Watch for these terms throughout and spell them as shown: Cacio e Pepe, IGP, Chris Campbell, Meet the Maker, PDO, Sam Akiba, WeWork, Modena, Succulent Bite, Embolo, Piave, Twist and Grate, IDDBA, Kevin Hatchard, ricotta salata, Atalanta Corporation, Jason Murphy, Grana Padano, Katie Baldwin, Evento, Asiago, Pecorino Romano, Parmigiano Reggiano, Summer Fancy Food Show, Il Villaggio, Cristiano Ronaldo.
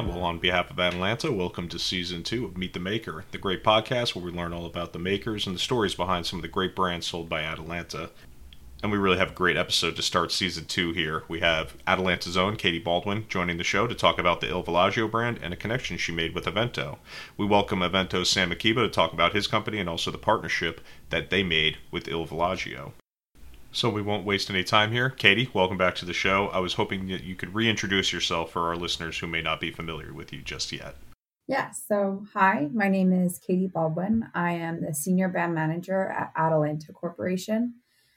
Campbell on behalf of Atalanta. Welcome to Season 2 of Meet the Maker, the great podcast where we learn all about the makers and the stories behind some of the great brands sold by Atalanta. And we really have a great episode to start Season 2 here. We have Atalanta's own Katie Baldwin joining the show to talk about the Il Villaggio brand and a connection she made with Evento. We welcome Evento's Sam Akiba to talk about his company and also the partnership that they made with Il Villaggio. So we won't waste any time here. Katie, welcome back to the show. I was hoping that you could reintroduce yourself for our listeners who may not be familiar with you just yet. Yeah, so hi, my name is Katie Baldwin. I am the Senior Brand Manager at Atalanta Corporation,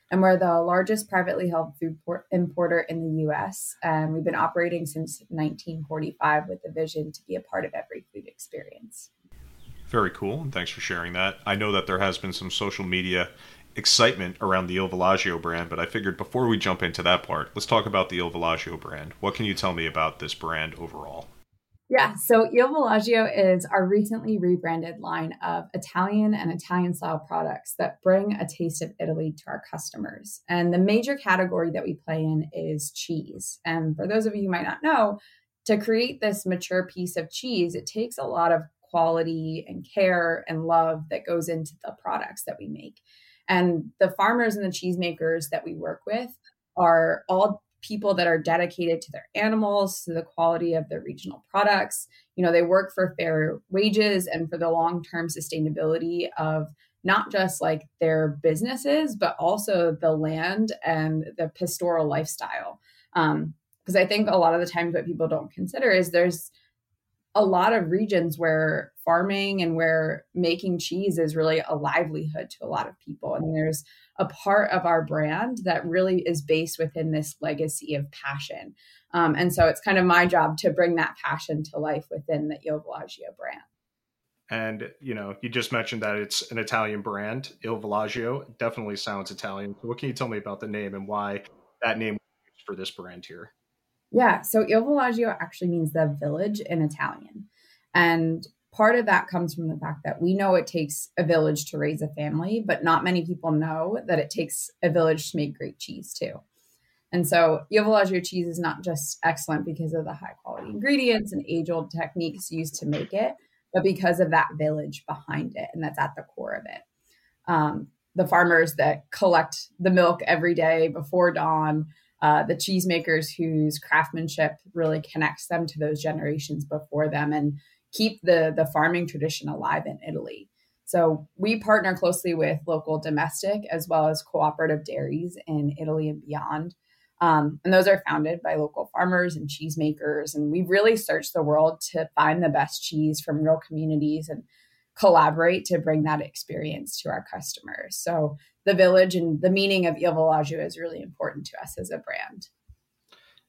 and we're the largest privately held food importer in the U.S. We've been operating since 1945 with the vision to be a part of every food experience. Very cool, and thanks for sharing that. I know that there has been some social media excitement around the Il Villaggio brand, but I figured before we jump into that part, let's talk about the Il Villaggio brand. What can you tell me about this brand overall? Yeah, so Il Villaggio is our recently rebranded line of Italian and Italian-style products that bring a taste of Italy to our customers. And the major category that we play in is cheese. And for those of you who might not know, to create this mature piece of cheese, it takes a lot of quality and care and love that goes into the products that we make. And the farmers and the cheesemakers that we work with are all people that are dedicated to their animals, to the quality of their regional products. You know, they work for fair wages and for the long-term sustainability of not just like their businesses, but also the land and the pastoral lifestyle. Because I think a lot of the times what people don't consider is there's a lot of regions where farming and where making cheese is really a livelihood to a lot of people. And there's a part of our brand that really is based within this legacy of passion. And so it's kind of my job to bring that passion to life within the Il Villaggio brand. And, you know, you just mentioned that it's an Italian brand. Il Villaggio definitely sounds Italian. What can you tell me about the name and why that name was used for this brand here? Yeah, so Il Villaggio actually means the village in Italian. And part of that comes from the fact that we know it takes a village to raise a family, but not many people know that it takes a village to make great cheese too. And so Il Villaggio cheese is not just excellent because of the high quality ingredients and age-old techniques used to make it, but because of that village behind it, and that's at the core of it. The farmers that collect the milk every day before dawn, the cheesemakers whose craftsmanship really connects them to those generations before them and keep the farming tradition alive in Italy. So we partner closely with local domestic as well as cooperative dairies in Italy and beyond. And those are founded by local farmers and cheesemakers. And we've really searched the world to find the best cheese from real communities and collaborate to bring that experience to our customers. So the village and the meaning of Il Villaggio is really important to us as a brand.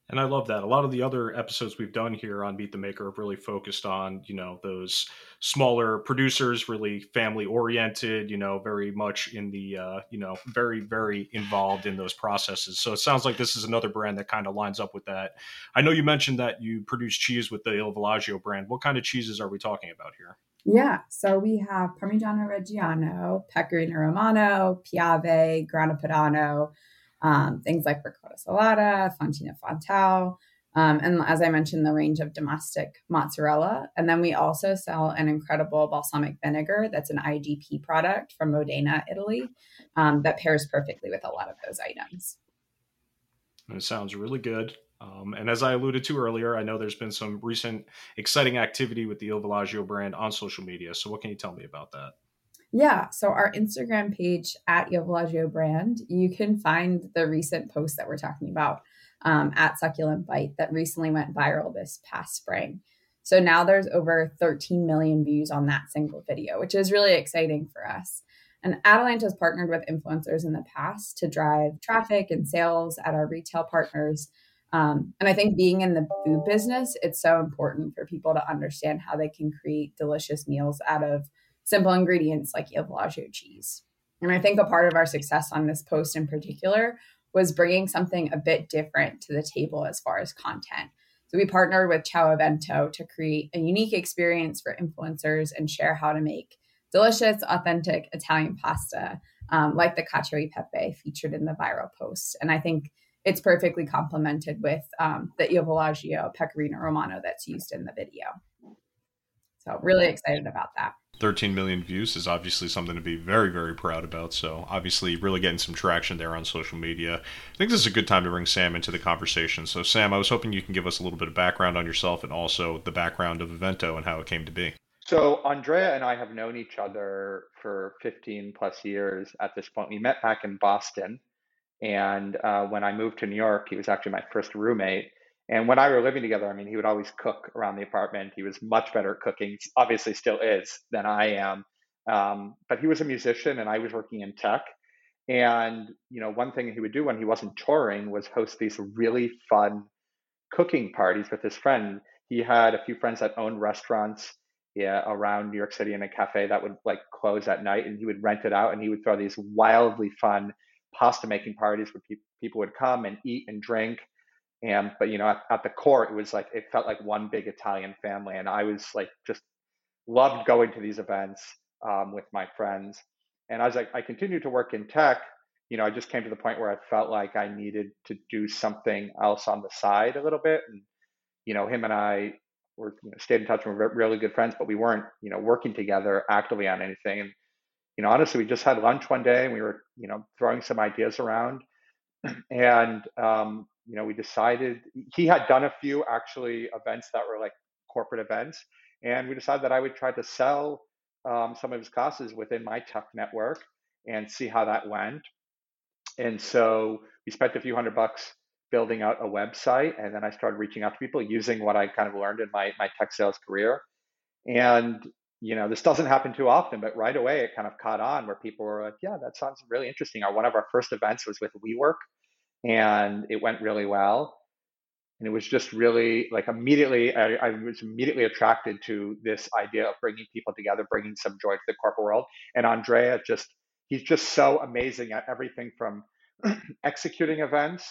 And I love that. A lot of the other episodes we've done here on Meet the Maker have really focused on, you know, those smaller producers, really family oriented, you know, very much in the, you know, very, very involved in those processes. So it sounds like this is another brand that kind of lines up with that. I know you mentioned that you produce cheese with the Il Villaggio brand. What kind of cheeses are we talking about here? Yeah, so we have Parmigiano Reggiano, Pecorino Romano, Piave, Grana Padano, things like ricotta salata, Fontina Fontal, and as I mentioned, the range of domestic mozzarella. And then we also sell an incredible balsamic vinegar that's an IGP product from Modena, Italy, that pairs perfectly with a lot of those items. It sounds really good. And as I alluded to earlier, I know there's been some recent exciting activity with the Il Villaggio brand on social media. So what can you tell me about that? Yeah, so our Instagram page at Il Villaggio brand, you can find the recent post that we're talking about at Succulent Bite that recently went viral this past spring. So now there's over 13 million views on that single video, which is really exciting for us. And Atalanta has partnered with influencers in the past to drive traffic and sales at our retail partners. And I think being in the food business, it's so important for people to understand how they can create delicious meals out of simple ingredients like Il Villaggio cheese. And I think a part of our success on this post in particular was bringing something a bit different to the table as far as content. So we partnered with Evento to create a unique experience for influencers and share how to make delicious, authentic Italian pasta, like the Cacio e Pepe featured in the viral post. And I think it's perfectly complemented with the Il Villaggio Pecorino Romano that's used in the video. So really excited about that. 13 million views is obviously something to be very, very proud about. So obviously really getting some traction there on social media. I think this is a good time to bring Sam into the conversation. So Sam, I was hoping you can give us a little bit of background on yourself and also the background of Evento and how it came to be. So Andrea and I have known each other for 15 plus years at this point. We met back in Boston. And when I moved to New York, he was actually my first roommate. And when I were living together, I mean, he would always cook around the apartment. He was much better at cooking, obviously still is, than I am. But he was a musician and I was working in tech. And, you know, one thing he would do when he wasn't touring was host these really fun cooking parties with his friend. He had a few friends that owned restaurants around New York City in a cafe that would like close at night, and he would rent it out and he would throw these wildly fun pasta making parties where people would come and eat and drink. And, but, you know, at the core, it was like, it felt like one big Italian family. And I was like, just loved going to these events with my friends. And I was like, I continued to work in tech. You know, I just came to the point where I felt like I needed to do something else on the side a little bit. And, you know, him and I were, you know, stayed in touch. We were really good friends, but we weren't, you know, working together actively on anything. And, you know, honestly, we just had lunch one day and we were, you know, throwing some ideas around. And, you know, we decided he had done a few actually events that were like corporate events. And we decided that I would try to sell some of his classes within my tech network and see how that went. And so we spent a few $100 building out a website. And then I started reaching out to people using what I kind of learned in my tech sales career. And, you know, this doesn't happen too often, but right away it kind of caught on where people were like, yeah, that sounds really interesting. One of our first events was with WeWork. And it went really well. And it was just really like immediately, I was immediately attracted to this idea of bringing people together, bringing some joy to the corporate world. And Andrea just, he's just so amazing at everything from executing events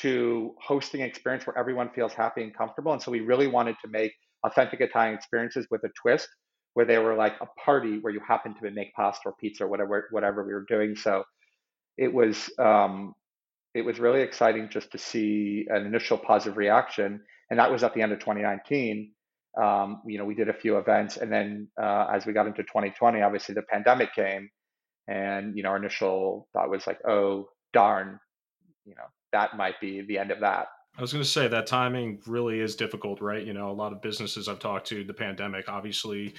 to hosting an experience where everyone feels happy and comfortable. And so we really wanted to make authentic Italian experiences with a twist where they were like a party where you happen to make pasta or pizza or whatever we were doing. So it was really exciting just to see an initial positive reaction. And that was at the end of 2019. You know, we did a few events. And then as we got into 2020, obviously the pandemic came. And, you know, our initial thought was like, oh, darn, you know, that might be the end of that. I was going to say that timing really is difficult, right? You know, a lot of businesses I've talked to, the pandemic obviously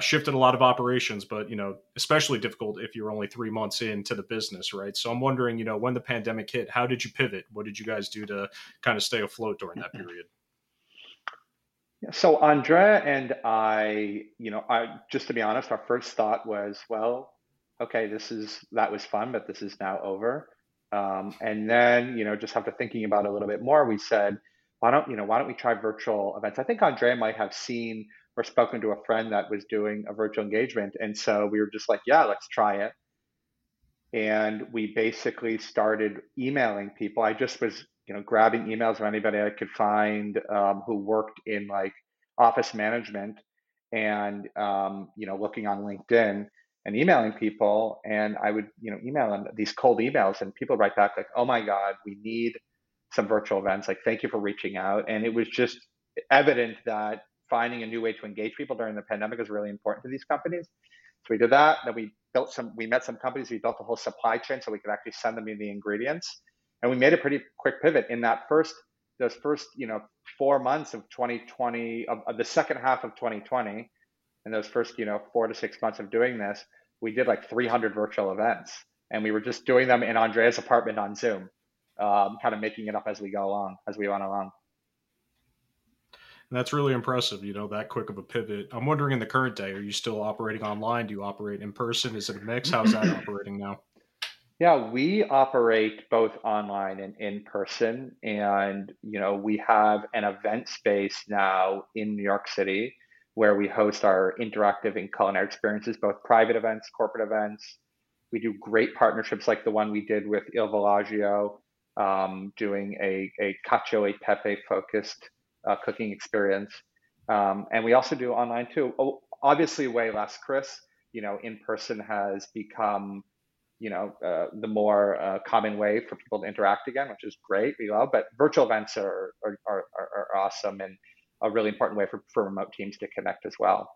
shifted a lot of operations, but, you know, especially difficult if you're only 3 months into the business, right? So I'm wondering, you know, when the pandemic hit, how did you pivot? What did you guys do to kind of stay afloat during that period? So Andrea and I, you know, just to be honest, our first thought was, well, okay, that was fun, but this is now over. And then, you know, just after thinking about it a little bit more, we said, why don't we try virtual events? I think Andrea might have seen or spoken to a friend that was doing a virtual engagement. And so we were just like, yeah, let's try it. And we basically started emailing people. I just was, you know, grabbing emails of anybody I could find who worked in like office management and, you know, looking on LinkedIn. And emailing people, and I would, you know, email them these cold emails, and people write back like, "Oh my God, we need some virtual events. Like, thank you for reaching out." And it was just evident that finding a new way to engage people during the pandemic is really important to these companies. So we did that. Then we met some companies. We built the whole supply chain so we could actually send them in the ingredients, and we made a pretty quick pivot in that those first, you know, 4 months of 2020, of the second half of 2020. In those first, you know, 4 to 6 months of doing this, we did like 300 virtual events, and we were just doing them in Andrea's apartment on Zoom, kind of making it up as we go along, as we went along. And that's really impressive, you know, that quick of a pivot. I'm wondering in the current day, are you still operating online? Do you operate in person? Is it a mix? How's that operating now? Yeah, we operate both online and in person. And, you know, we have an event space now in New York City where we host our interactive and culinary experiences, both private events, corporate events. We do great partnerships like the one we did with Il Villaggio, doing a Cacio e Pepe focused cooking experience. And we also do online too. Obviously way less, Chris. You know, in person has become, the more common way for people to interact again, which is great. We love, but virtual events are awesome and a really important way for remote teams to connect as well.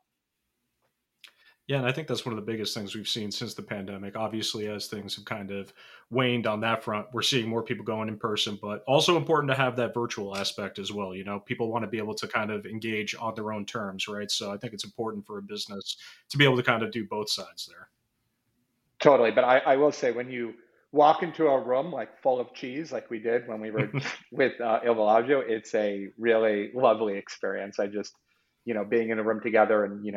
Yeah, and I think that's one of the biggest things we've seen since the pandemic. Obviously, as things have kind of waned on that front, we're seeing more people going in person, but also important to have that virtual aspect as well. You know, people want to be able to kind of engage on their own terms, right? So I think it's important for a business to be able to kind of do both sides there. Totally. But I will say, when you walk into a room like full of cheese, like we did when we were with Il Villaggio, it's a really lovely experience. I just, being in a room together and,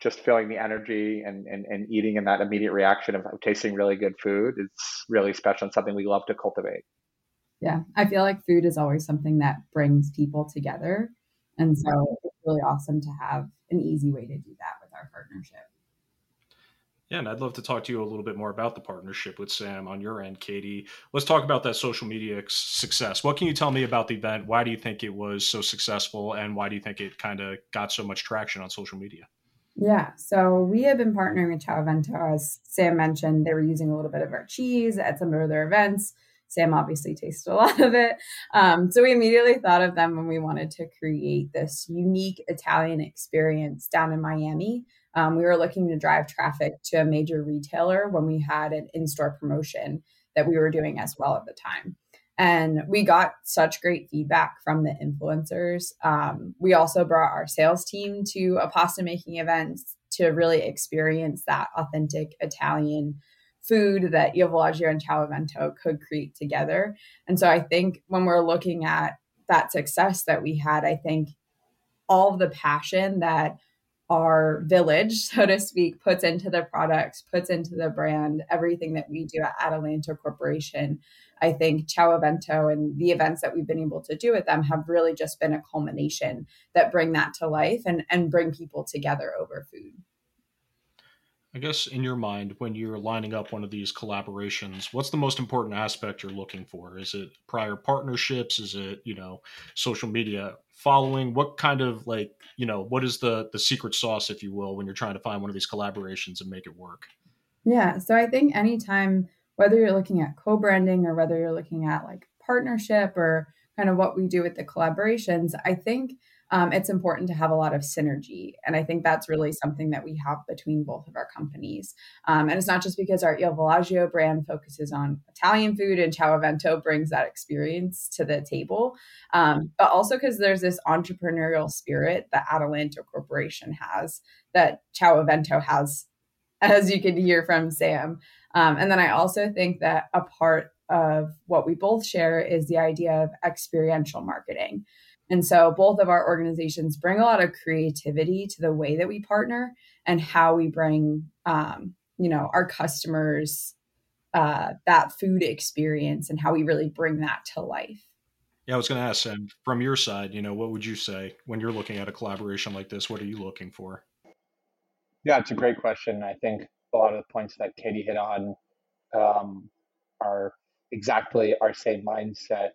just feeling the energy and eating in that immediate reaction of tasting really good food. It's really special and something we love to cultivate. Yeah. I feel like food is always something that brings people together. And so it's really awesome to have an easy way to do that with our partnership. Yeah, and I'd love to talk to you a little bit more about the partnership with Sam on your end, Katie. Let's talk about that social media success. What can you tell me about the event? Why do you think it was so successful? And why do you think it kind of got so much traction on social media? Yeah, so we have been partnering with Evento. As Sam mentioned, they were using a little bit of our cheese at some of their events. Sam obviously tasted a lot of it. So we immediately thought of them when we wanted to create this unique Italian experience down in Miami. We were looking to drive traffic to a major retailer when we had an in-store promotion that we were doing as well at the time. And we got such great feedback from the influencers. We also brought our sales team to a pasta making event to really experience that authentic Italian food that Il Villaggio and Evento could create together. And so I think when we're looking at that success that we had, I think all of the passion that our village, so to speak, puts into the products, puts into the brand, everything that we do at Atalanta Corporation. I think Evento and the events that we've been able to do with them have really just been a culmination that bring that to life and bring people together over food. I guess in your mind, when you're lining up one of these collaborations, what's the most important aspect you're looking for? Is it prior partnerships? Is it, social media following? What kind of what is the secret sauce, if you will, when you're trying to find one of these collaborations and make it work? Yeah. So I think anytime, whether you're looking at co-branding or whether you're looking at partnership or kind of what we do with the collaborations, I think it's important to have a lot of synergy. And I think that's really something that we have between both of our companies. And it's not just because our Il Villaggio brand focuses on Italian food and Evento brings that experience to the table, but also because there's this entrepreneurial spirit that Atalanta Corporation has, that Evento has, as you can hear from Sam. And then I also think that a part of what we both share is the idea of experiential marketing. And so both of our organizations bring a lot of creativity to the way that we partner and how we bring, our customers that food experience and how we really bring that to life. Yeah, I was going to ask, Sam, from your side, what would you say when you're looking at a collaboration like this? What are you looking for? Yeah, it's a great question. I think a lot of the points that Katie hit on are exactly our same mindset.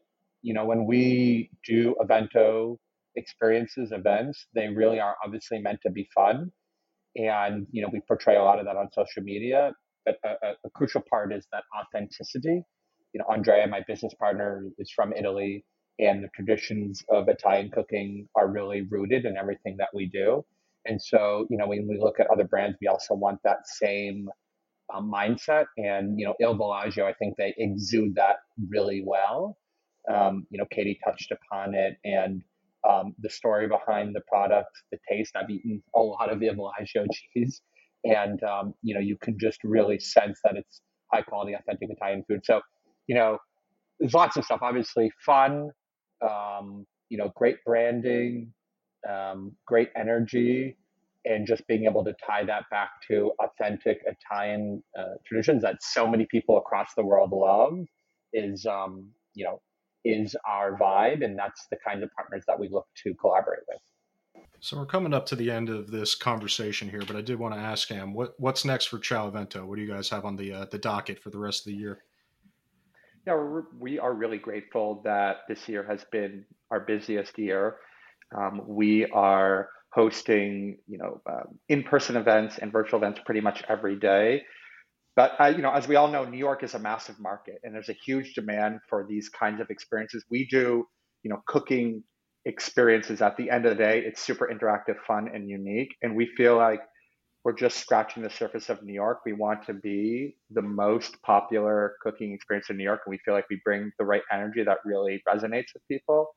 When we do Evento experiences, events, they really are obviously meant to be fun. And, we portray a lot of that on social media. But a crucial part is that authenticity. Andrea, my business partner, is from Italy, and the traditions of Italian cooking are really rooted in everything that we do. And so, when we look at other brands, we also want that same mindset. And, Il Villaggio, I think they exude that really well. Katie touched upon it, and the story behind the product, the taste. I've eaten a lot of Il Villaggio cheese, and you can just really sense that it's high quality, authentic Italian food. So, there's lots of stuff. Obviously, fun, great branding, great energy, and just being able to tie that back to authentic Italian traditions that so many people across the world love is our vibe, and that's the kind of partners that we look to collaborate with. So we're coming up to the end of this conversation here, but I did want to ask him, what's next for Evento? What do you guys have on the docket for the rest of the year? Yeah, we are really grateful that this year has been our busiest year. We are hosting in-person events and virtual events pretty much every day. But, you know, as we all know, New York is a massive market and there's a huge demand for these kinds of experiences. We do, you know, cooking experiences. At the end of the day, it's super interactive, fun, and unique. And we feel like we're just scratching the surface of New York. We want to be the most popular cooking experience in New York. And we feel like we bring the right energy that really resonates with people.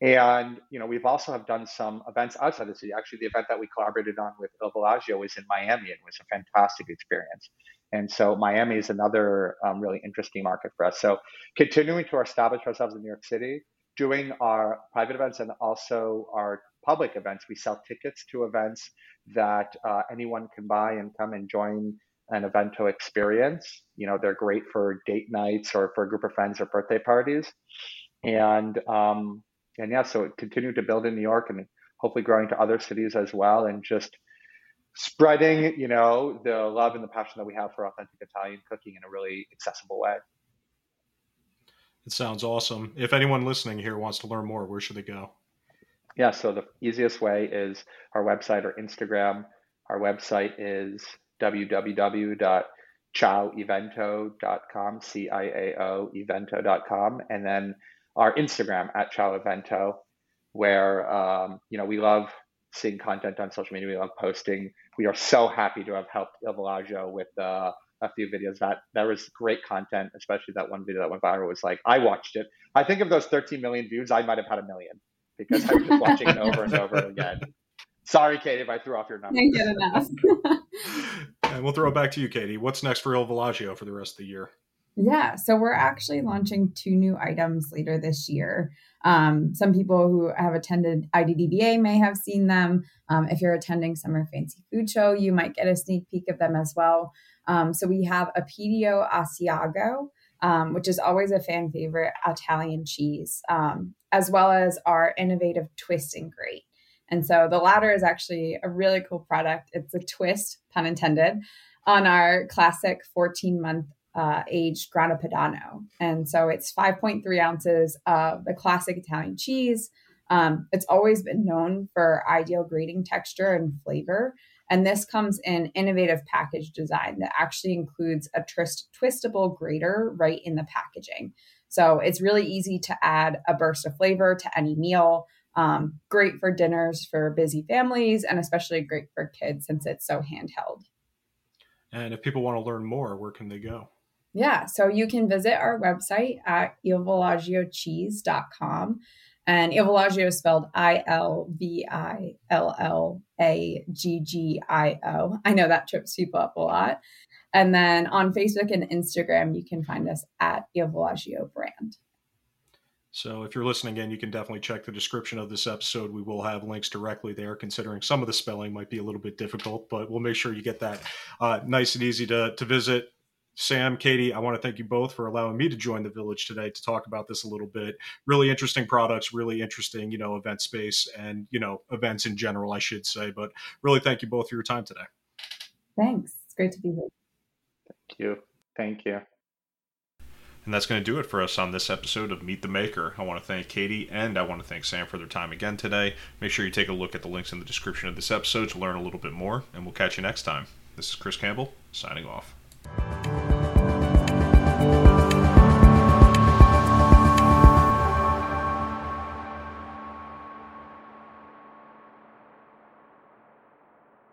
And, you know, we've also have done some events outside the city. Actually, the event that we collaborated on with Il Villaggio was in Miami and was a fantastic experience. And so Miami is another really interesting market for us. So continuing to establish ourselves in New York City, doing our private events and also our public events. We sell tickets to events that anyone can buy and come and join an Evento experience. You know, they're great for date nights or for a group of friends or birthday parties. And yeah, so continue to build in New York and hopefully growing to other cities as well, and just spreading, you know, the love and the passion that we have for authentic Italian cooking in a really accessible way. It sounds awesome. If anyone listening here wants to learn more, where should they go? Yeah, so the easiest way is our website or Instagram. Our website is www.ciaoevento.com, C-I-A-O, evento.com. And then our Instagram at @ciaoevento, where, you know, we love seeing content on social media. We love posting. We are so happy to have helped Il Villaggio with a few videos. That was great content, especially that one video that went viral. Was like, I watched it. I think of those 13 million views, I might have had 1 million because I was just watching it over and over again. Sorry, Katie, if I threw off your number. Thank you enough. And we'll throw it back to you, Katie. What's next for Il Villaggio for the rest of the year? Yeah, so we're actually launching 2 new items later this year. Some people who have attended IDDBA may have seen them. If you're attending Summer Fancy Food Show, you might get a sneak peek of them as well. So we have a PDO Asiago, which is always a fan favorite Italian cheese, as well as our innovative Twist and Grate. And so the latter is actually a really cool product. It's a twist, pun intended, on our classic 14-month aged Grana Padano. And so it's 5.3 ounces of the classic Italian cheese. It's always been known for ideal grating texture and flavor. And this comes in innovative package design that actually includes a twistable grater right in the packaging. So it's really easy to add a burst of flavor to any meal. Great for dinners for busy families, and especially great for kids since it's so handheld. And if people want to learn more, where can they go? Yeah, so you can visit our website at ilvillagiocheese.com. And Il Villaggio is spelled I-L-V-I-L-L-A-G-G-I-O. I know that trips people up a lot. And then on Facebook and Instagram, you can find us at Il Villaggio Brand. So if you're listening in, you can definitely check the description of this episode. We will have links directly there, considering some of the spelling might be a little bit difficult, but we'll make sure you get that nice and easy to visit. Sam, Katie, I want to thank you both for allowing me to join the village today to talk about this a little bit. Really interesting products, really interesting, you know, event space and, you know, events in general, I should say, but really thank you both for your time today. Thanks. It's great to be here. Thank you. Thank you. And that's going to do it for us on this episode of Meet the Maker. I want to thank Katie and I want to thank Sam for their time again today. Make sure you take a look at the links in the description of this episode to learn a little bit more, and we'll catch you next time. This is Chris Campbell signing off.